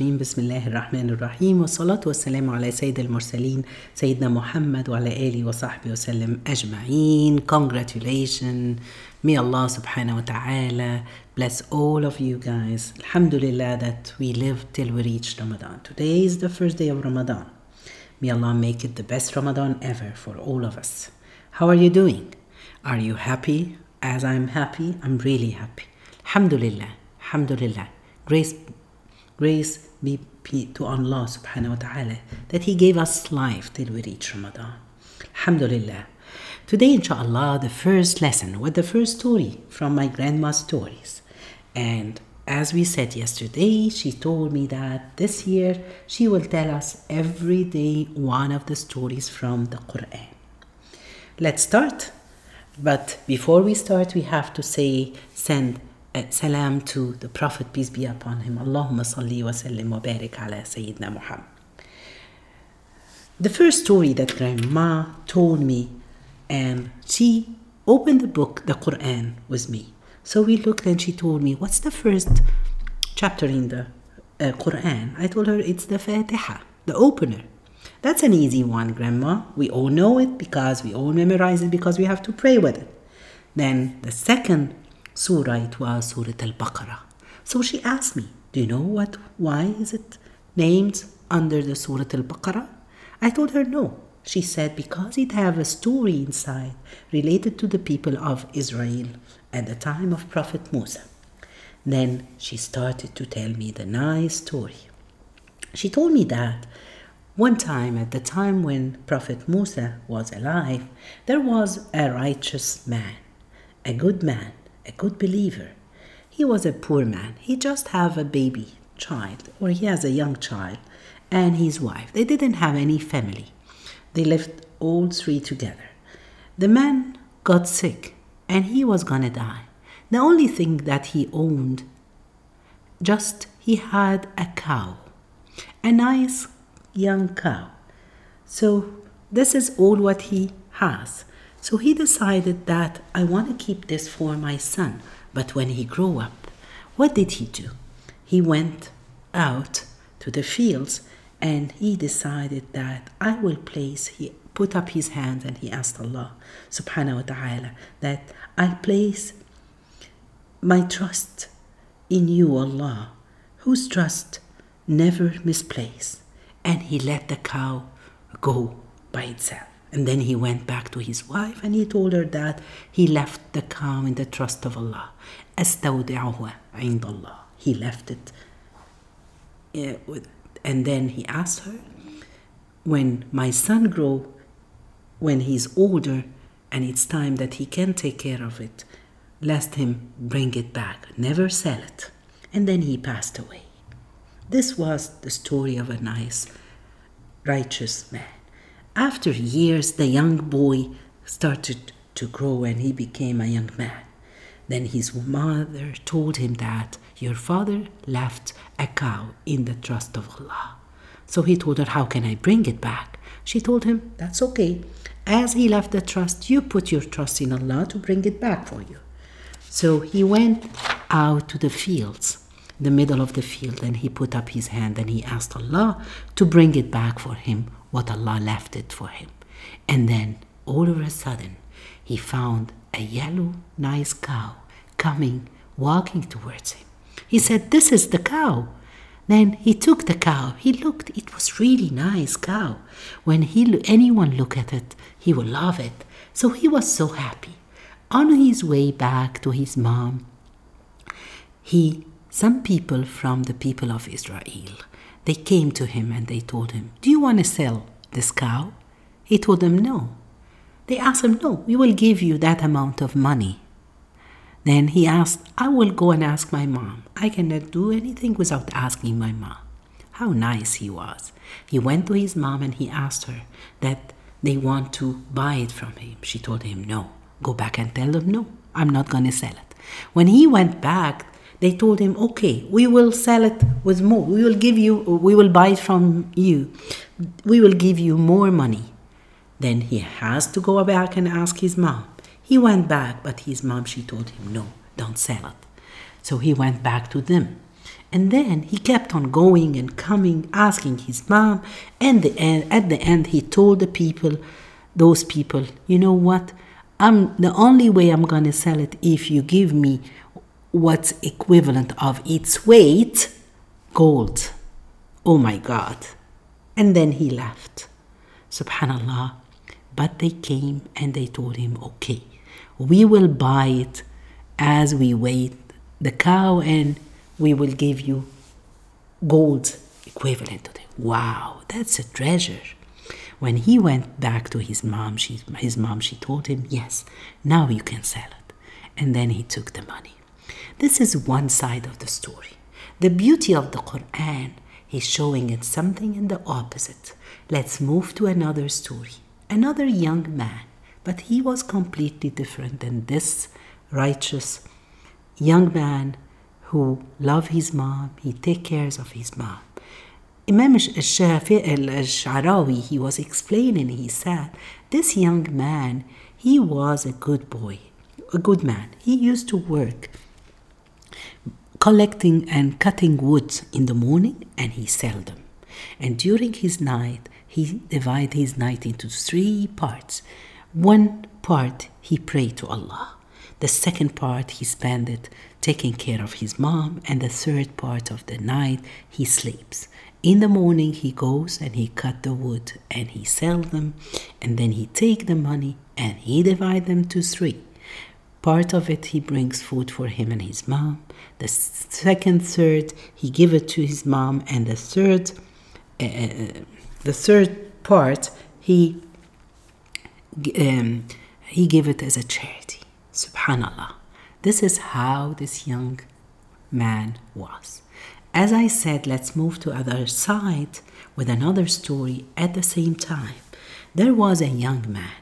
بسم الله الرحمن الرحيم، والصلاة والسلام على سيد المرسلين سيدنا محمد وعلى آله وصحبه وسلم أجمعين. Congratulations. May Allah subhanahu wa ta'ala bless all of you guys. Alhamdulillah that we live till we reach Ramadan. Today is the first day of Ramadan. May Allah make it the best Ramadan ever for all of us. How are you doing? Are you happy? As I'm happy, I'm really happy. Alhamdulillah. Alhamdulillah. Grace be to Allah subhanahu wa ta'ala that He gave us life till we reach Ramadan. Alhamdulillah. Today, inshallah, the first lesson with the first story from my grandma's stories. And as we said yesterday, she told me that this year she will tell us every day one of the stories from the Quran. Let's start. But before we start, we have to say, send salam to the Prophet, peace be upon him. Allahumma salli wa sallim wa barik ala Sayyidina Muhammad. The first story that Grandma told me, and she opened the book, the Quran, with me. So we looked and she told me, what's the first chapter in the Quran? I told her it's the Fatiha, the opener. That's an easy one, Grandma. We all know it because we all memorize it because we have to pray with it. Then the second surah, it was Surah al-Baqarah. So she asked me, do you know why is it named under the Surah al-Baqarah? I told her no. She said because it have a story inside related to the people of Israel at the time of Prophet Musa. Then she started to tell me the nice story. She told me that one time, at the time when Prophet Musa was alive, there was a righteous man, a good man, a good believer. He was a poor man. He just have a baby child, or he has a young child, and his wife. They didn't have any family. They lived all three together. The man got sick, and he was gonna die. The only thing that he owned, just he had a cow, a nice young cow. So this is all what he has. So he decided that I want to keep this for my son. But when he grew up, what did he do? He went out to the fields and he decided that I will place, he put up his hands and he asked Allah subhanahu wa ta'ala that I place my trust in you, Allah, whose trust never misplaced. And he let the cow go by itself. And then he went back to his wife and he told her that he left the cow in the trust of Allah. أستودعه عند الله. He left it. And then he asked her, when my son grows, when he's older and it's time that he can take care of it, let him bring it back. Never sell it. And then he passed away. This was the story of a nice, righteous man. After years, the young boy started to grow and he became a young man. Then his mother told him that your father left a cow in the trust of Allah. So he told her, how can I bring it back? She told him, that's okay. As he left the trust, you put your trust in Allah to bring it back for you. So he went out to the fields, the middle of the field, and he put up his hand and he asked Allah to bring it back for him, what Allah left it for him. And then all of a sudden he found a yellow nice cow coming, walking towards him. He said, this is the cow. Then he took the cow. He looked, it was really nice cow. When anyone look at it, he will love it. So he was so happy. On his way back to his mom, some people from the people of Israel, they came to him and they told him, do you want to sell this cow? He told them no. They asked him, no, we will give you that amount of money. Then he asked, I will go and ask my mom. I cannot do anything without asking my mom. How nice he was. He went to his mom and he asked her that they want to buy it from him. She told him, no, go back and tell them, no, I'm not going to sell it. When he went back, they told him, okay, we will sell it with more. We will buy it from you. We will give you more money. Then he has to go back and ask his mom. He went back, but his mom, she told him, no, don't sell it. So he went back to them. And then he kept on going and coming, asking his mom. And at the end, he told the people, those people, you know what? The only way I'm going to sell it, if you give me what's equivalent of its weight, gold. Oh my God. And then he left. Subhanallah. But they came and they told him, okay, we will buy it as we weigh the cow and we will give you gold equivalent to that. Wow, that's a treasure. When he went back to his mom, she told him, yes, now you can sell it. And then he took the money. This is one side of the story. The beauty of the Quran is showing us something in the opposite. Let's move to another story. Another young man, but he was completely different than this righteous young man who loved his mom, he takes care of his mom. Imam al-Sha'rawi, he was explaining, he said, this young man, he was a good boy, a good man. He used to work collecting and cutting wood in the morning and he sold them. And during his night, he divided his night into three parts. One part, he prayed to Allah. The second part, he spent it taking care of his mom. And the third part of the night, he sleeps. In the morning, he goes and he cut the wood and he sell them. And then he take the money and he divide them to three. Part of it, he brings food for him and his mom. The second third, he give it to his mom. And the third part, he gave it as a charity. Subhanallah. This is how this young man was. As I said, let's move to other side with another story at the same time. There was a young man.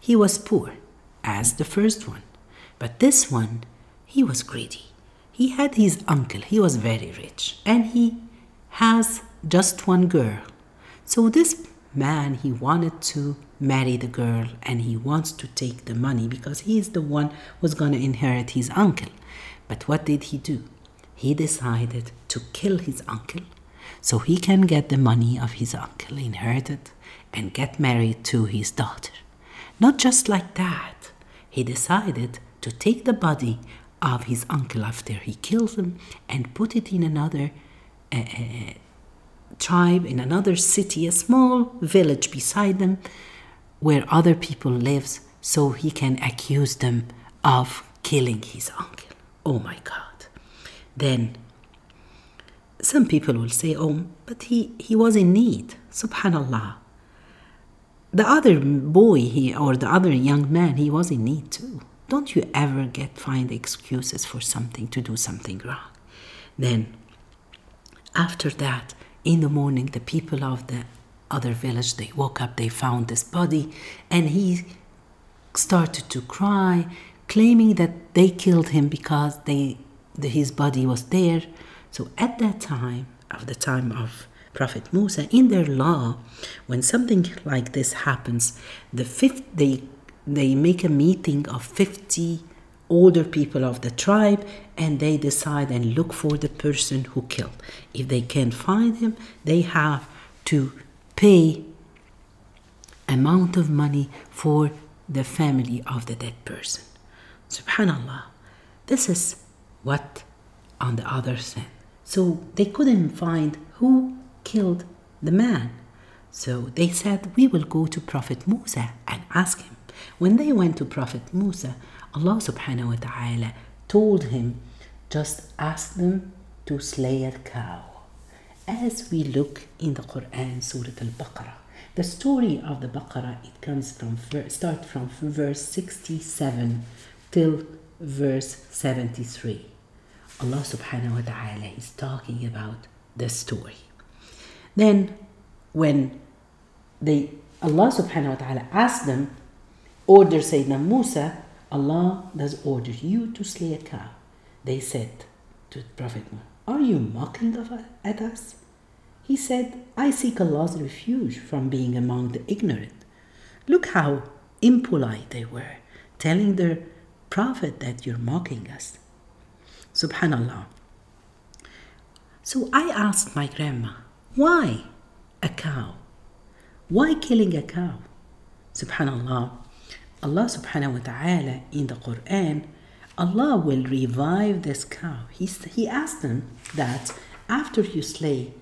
He was poor, as the first one. But this one, he was greedy. He had his uncle. He was very rich. And he has just one girl. So this man, he wanted to marry the girl and he wants to take the money because he is the one who's going to inherit his uncle. But what did he do? He decided to kill his uncle so he can get the money of his uncle inherited and get married to his daughter. Not just like that. He decided to take the body of his uncle after he kills him and put it in another tribe, in another city, a small village beside them, where other people lives, so he can accuse them of killing his uncle. Oh my God. Then some people will say, oh, but he was in need. Subhanallah. The other boy, the other young man, he was in need too. Don't you ever find excuses for something, to do something wrong. Then after that, in the morning, the people of the other village, they woke up, they found this body, and he started to cry, claiming that they killed him because his body was there. So at that time, of the time of Prophet Musa, in their law, when something like this happens, they make a meeting of 50 older people of the tribe, and they decide and look for the person who killed. If they can't find him, they have to pay amount of money for the family of the dead person. Subhanallah. This is what on the other side. So they couldn't find who killed the man. So they said, we will go to Prophet Musa and ask him. When they went to Prophet Musa, Allah subhanahu wa ta'ala told him, just ask them to slay a cow. As we look in the Quran, Surah al-Baqarah, the story of the Baqarah, it comes from verse 67 till verse 73. Allah subhanahu wa ta'ala is talking about the story. Then when Allah subhanahu wa ta'ala asked them, order Sayyidina Musa, Allah does order you to slay a cow. They said to Prophet Muhammad, are you mocking at us? He said, I seek Allah's refuge from being among the ignorant. Look how impolite they were, telling their prophet that you're mocking us. Subhanallah. So I asked my grandma, why a cow? Why killing a cow? Subhanallah, Allah subhanahu wa ta'ala in the Quran, Allah will revive this cow. He asked them that after you slay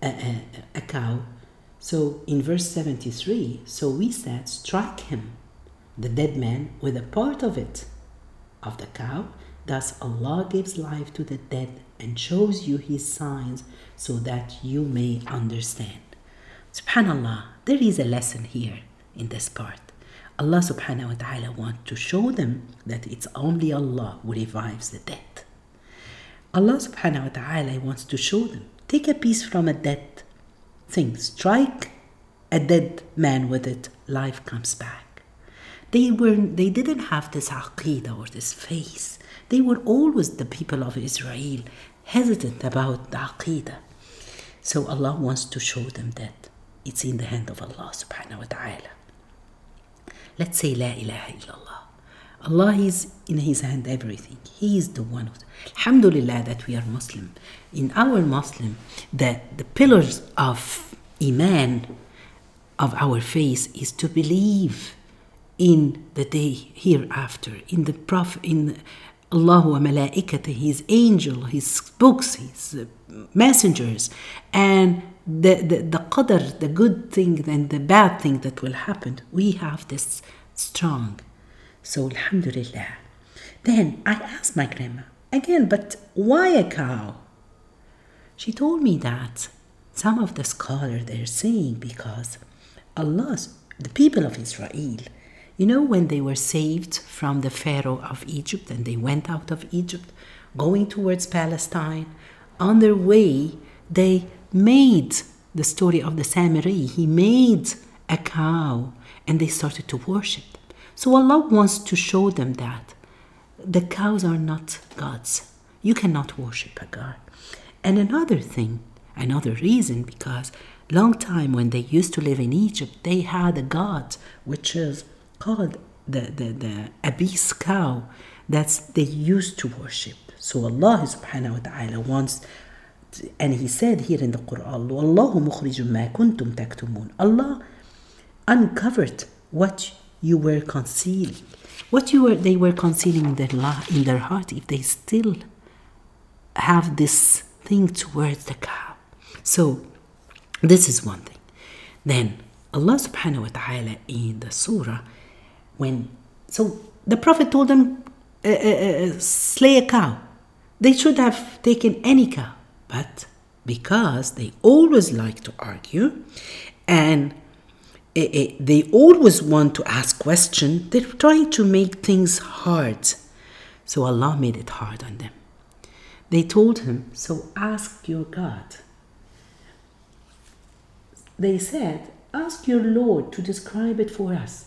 a cow. So in verse 73, so we said, strike him, the dead man, with a part of it, of the cow. Thus Allah gives life to the dead and shows you his signs so that you may understand. Subhanallah, there is a lesson here in this part. Allah subhanahu wa ta'ala wants to show them that it's only Allah who revives the dead. Allah subhanahu wa ta'ala wants to show them, take a piece from a dead thing, strike a dead man with it, life comes back. They didn't have this aqidah or this faith. They were always, the people of Israel, hesitant about the aqidah. So Allah wants to show them that it's in the hand of Allah subhanahu wa ta'ala. Let's say La ilaha illallah. Allah is in his hand everything. He is the one. Alhamdulillah that we are Muslim. In our Muslim, the pillars of Iman, of our faith, is to believe in the day hereafter, in the Prophet, in Allah wa malaikata, his angel, his books, his messengers, and the qadr, the good thing and the bad thing that will happen. We have this strong. So alhamdulillah. Then I asked my grandma again, but why a cow? She told me that some of the scholars, they're saying because Allah, the people of Israel, you know, when they were saved from the Pharaoh of Egypt and they went out of Egypt, going towards Palestine, on their way, they made the story of the Samari. He made a cow and they started to worship. So Allah wants to show them that the cows are not gods. You cannot worship a god. And another thing, another reason, because long time when they used to live in Egypt, they had a god which is called the abyss cow that they used to worship. So Allah subhanahu wa ta'ala wants, and he said here in the Quran, وَاللَّهُ مُخْرِجٌ مَا كُنْتُمْ تَكْتُمُونَ. Allah uncovered what you were concealing, what they were concealing in their heart, if they still have this thing towards the cow. So this is one thing. Then Allah subhanahu wa ta'ala in the surah, so the Prophet told them, slay a cow. They should have taken any cow. But because they always like to argue and they always want to ask questions, they're trying to make things hard. So Allah made it hard on them. They told him, so ask your God. They said, ask your Lord to describe it for us.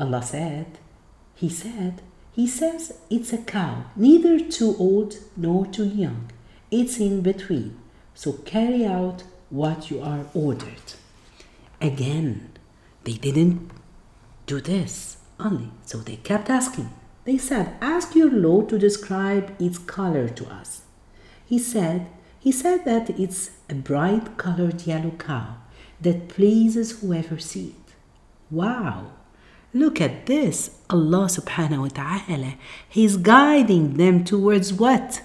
Allah said, he says it's a cow, neither too old nor too young. It's in between, so carry out what you are ordered. Again, they didn't do this only, so they kept asking. They said, ask your Lord to describe its color to us. He said that it's a bright-colored yellow cow that pleases whoever sees it. Wow! Look at this. Allah subhanahu wa ta'ala, he's guiding them towards what?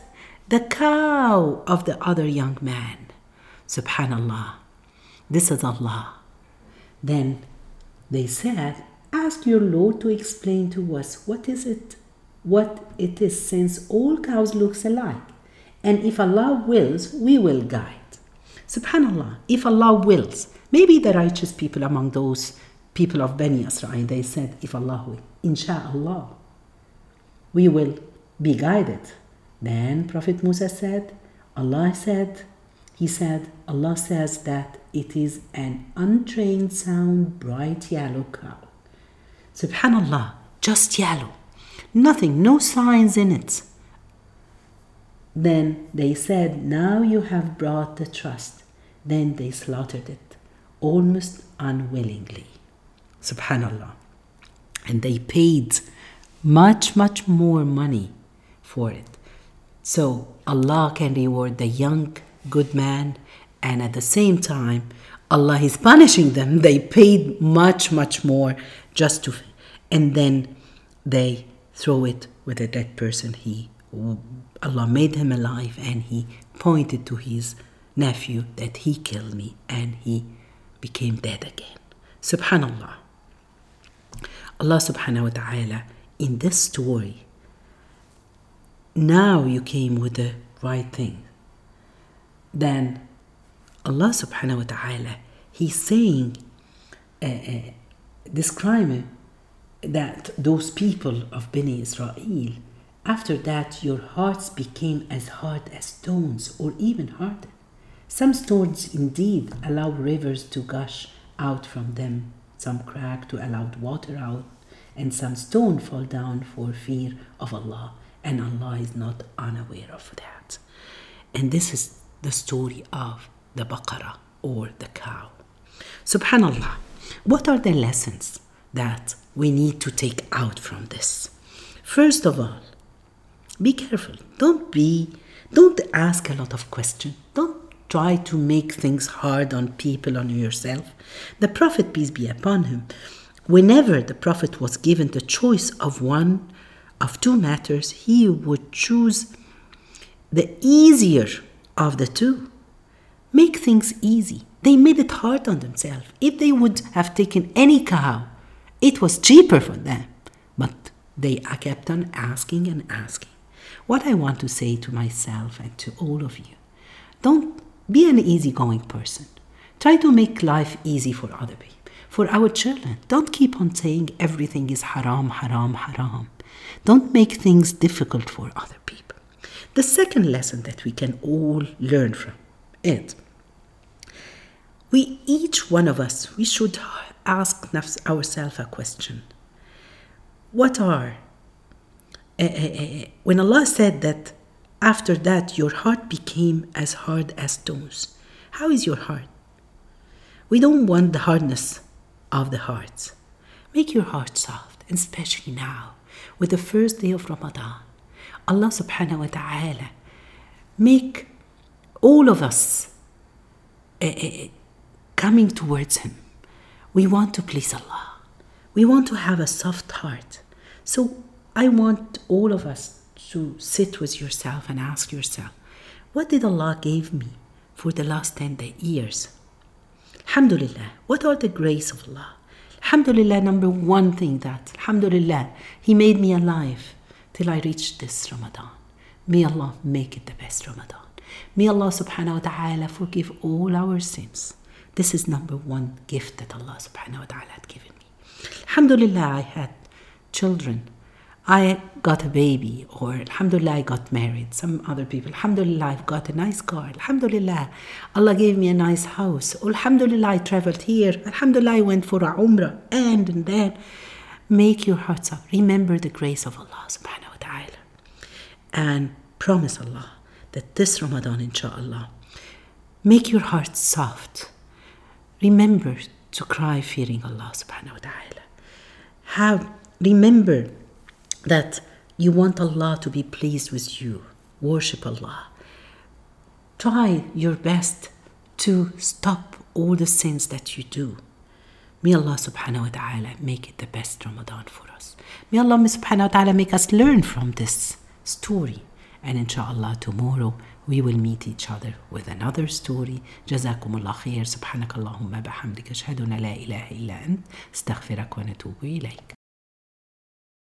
The cow of the other young man. Subhanallah. This is Allah. Then they said, ask your Lord to explain to us what it is, since all cows looks alike. And if Allah wills, we will guide. Subhanallah, if Allah wills. Maybe the righteous people among those people of Bani Israel, they said, if Allah will, insha'Allah, we will be guided. Then Prophet Musa said, Allah says that it is an untrained, sound, bright yellow cow. Subhanallah, just yellow. Nothing, no signs in it. Then they said, now you have brought the trust. Then they slaughtered it, almost unwillingly. Subhanallah. And they paid much, much more money for it. So Allah can reward the young good man, and at the same time Allah is punishing them. They paid much more just to, and then they throw it with a dead person. Allah made him alive, and he pointed to his nephew that he killed me, and he became dead again. Subhanallah. Allah subhanahu wa ta'ala in this story, now you came with the right thing. Then Allah subhanahu wa ta'ala, he's saying, describing that those people of Bani Israel, after that your hearts became as hard as stones or even harder. Some stones indeed allow rivers to gush out from them, some crack to allow water out, and some stone fall down for fear of Allah, and Allah is not unaware of that. And this is the story of the Baqarah or the cow. Subhanallah, what are the lessons that we need to take out from this? First of all, be careful. Don't ask a lot of questions. Don't try to make things hard on people, on yourself. The Prophet, peace be upon him, whenever the Prophet was given the choice of one of two matters, he would choose the easier of the two. Make things easy. They made it hard on themselves. If they would have taken any cow, it was cheaper for them. But they kept on asking and asking. What I want to say to myself and to all of you, don't be an easygoing person. Try to make life easy for other people. For our children, don't keep on saying everything is haram. Don't make things difficult for other people. The second lesson that we can all learn from it, we, each one of us, we should ask ourselves a question. What are, when Allah said that after that your heart became as hard as stones, how is your heart? We don't want the hardness of the heart. Make your heart soft, and especially now with the first day of Ramadan. Allah subhanahu wa ta'ala make all of us coming towards him. We want to please Allah. We want to have a soft heart. So I want all of us to sit with yourself and ask yourself, what did Allah give me for the last 10 years? Alhamdulillah, what are the grace of Allah? Alhamdulillah, number one thing that, Alhamdulillah, He made me alive till I reached this Ramadan. May Allah make it the best Ramadan. May Allah subhanahu wa ta'ala forgive all our sins. This is number one gift that Allah subhanahu wa ta'ala had given me. Alhamdulillah, I had children. I got a baby, or Alhamdulillah, I got married. Some other people, Alhamdulillah, I've got a nice car. Alhamdulillah, Allah gave me a nice house. Alhamdulillah, I traveled here. Alhamdulillah, I went for a umrah. And then make your hearts up. Remember the grace of Allah subhanahu wa ta'ala. And promise Allah that this Ramadan, inshallah, make your heart soft. Remember to cry fearing Allah subhanahu wa ta'ala. Remember that you want Allah to be pleased with you. Worship Allah. Try your best to stop all the sins that you do. May Allah subhanahu wa ta'ala make it the best Ramadan for us. May Allah subhanahu wa ta'ala make us learn from this story. And inshallah tomorrow we will meet each other with another story. Jazakumullah khair. Subhanakallahumma bihamdika ashhadu an la ilaha illa ant astaghfiruka wa atubu ilayk.